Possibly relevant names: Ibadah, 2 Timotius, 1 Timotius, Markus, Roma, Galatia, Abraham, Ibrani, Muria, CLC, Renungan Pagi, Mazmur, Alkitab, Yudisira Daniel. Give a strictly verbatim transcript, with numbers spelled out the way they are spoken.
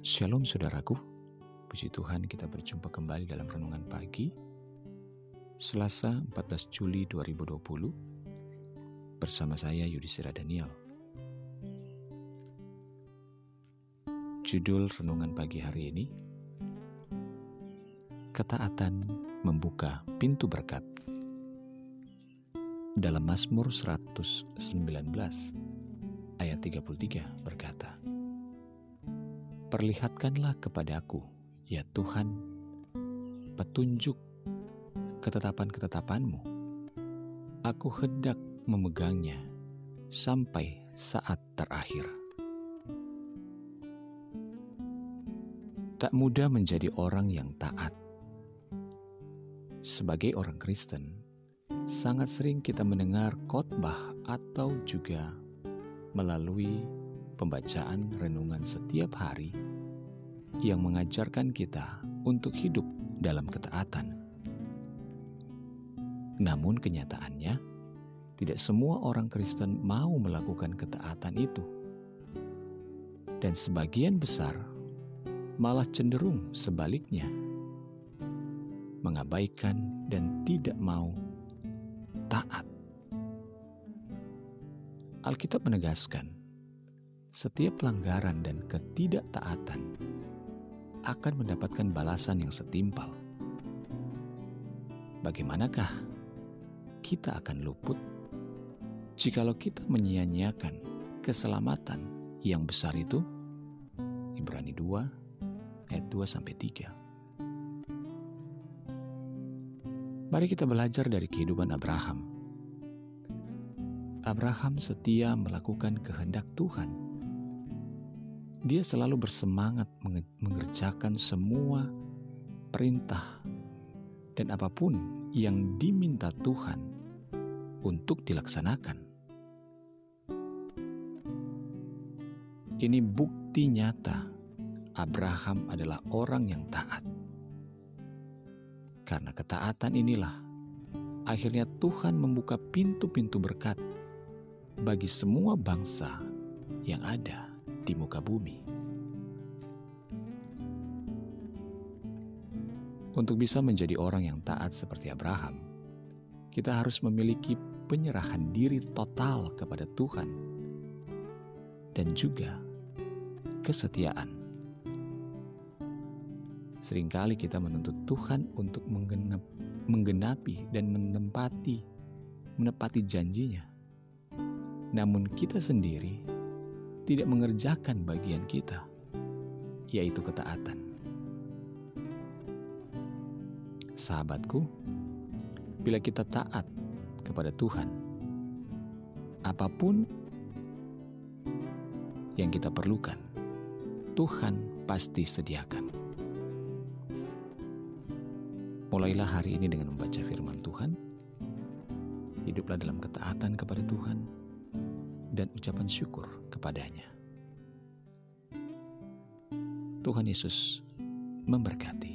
Shalom saudaraku, puji Tuhan kita berjumpa kembali dalam Renungan Pagi Selasa empat belas Juli dua ribu dua puluh bersama saya Yudisira Daniel. Judul Renungan Pagi hari ini, Ketaatan Membuka Pintu Berkat. Dalam Mazmur seratus sembilan belas ayat tiga puluh tiga berkata, Perlihatkanlah kepadaku, ya Tuhan, petunjuk ketetapan-ketetapan-Mu. Aku hendak memegangnya sampai saat terakhir. Tak mudah menjadi orang yang taat. Sebagai orang Kristen, sangat sering kita mendengar khotbah atau juga melalui pembacaan renungan setiap hari yang mengajarkan kita untuk hidup dalam ketaatan. Namun kenyataannya, tidak semua orang Kristen mau melakukan ketaatan itu. Dan sebagian besar malah cenderung sebaliknya, mengabaikan dan tidak mau taat. Alkitab menegaskan, setiap pelanggaran dan ketidaktaatan akan mendapatkan balasan yang setimpal. Bagaimanakah kita akan luput jikalau kita menyia-nyiakan keselamatan yang besar itu? Ibrani dua ayat dua sampai tiga. Mari kita belajar dari kehidupan Abraham. Abraham setia melakukan kehendak Tuhan. Dia selalu bersemangat mengerjakan semua perintah dan apapun yang diminta Tuhan untuk dilaksanakan. Ini bukti nyata Abraham adalah orang yang taat. Karena ketaatan inilah, akhirnya Tuhan membuka pintu-pintu berkat bagi semua bangsa yang ada di muka bumi. Untuk bisa menjadi orang yang taat seperti Abraham, kita harus memiliki penyerahan diri total kepada Tuhan dan juga kesetiaan. Seringkali kita menuntut Tuhan untuk menggenep, menggenapi dan menempati menepati janjinya. Namun kita sendiri tidak mengerjakan bagian kita, yaitu ketaatan. Sahabatku, bila kita taat kepada Tuhan, apapun yang kita perlukan, Tuhan pasti sediakan. Mulailah hari ini dengan membaca firman Tuhan. Hiduplah dalam ketaatan kepada Tuhan dan ucapan syukur kepadanya. Tuhan Yesus memberkati.